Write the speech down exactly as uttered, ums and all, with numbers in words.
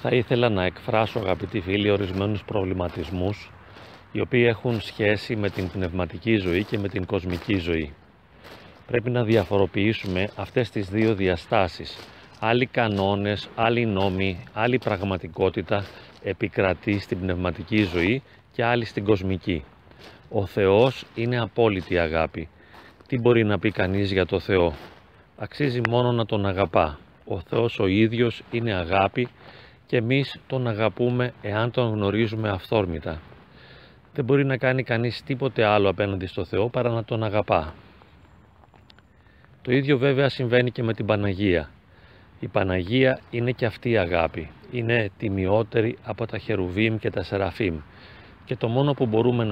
θα ήθελα να εκφράσω, αγαπητοί φίλοι, ορισμένους προβληματισμούς οι οποίοι έχουν σχέση με την πνευματική ζωή και με την κοσμική ζωή. Πρέπει να διαφοροποιήσουμε αυτές τις δύο διαστάσεις. Άλλοι κανόνες, άλλοι νόμοι, άλλη πραγματικότητα επικρατεί στην πνευματική ζωή και άλλη στην κοσμική. Ο Θεός είναι απόλυτη αγάπη. Τι μπορεί να πει κανείς για το Θεό? Αξίζει μόνο να τον αγαπά. Ο Θεός ο ίδιος είναι αγάπη και εμείς τον αγαπούμε εάν τον γνωρίζουμε αυθόρμητα. Δεν μπορεί να κάνει κανείς τίποτε άλλο απέναντι στο Θεό παρά να τον αγαπά. Το ίδιο βέβαια συμβαίνει και με την Παναγία. Η Παναγία είναι και αυτή η αγάπη. Είναι τιμιότερη από τα Χερουβίμ και τα Σεραφείμ. Και το μόνο που μπορούμε να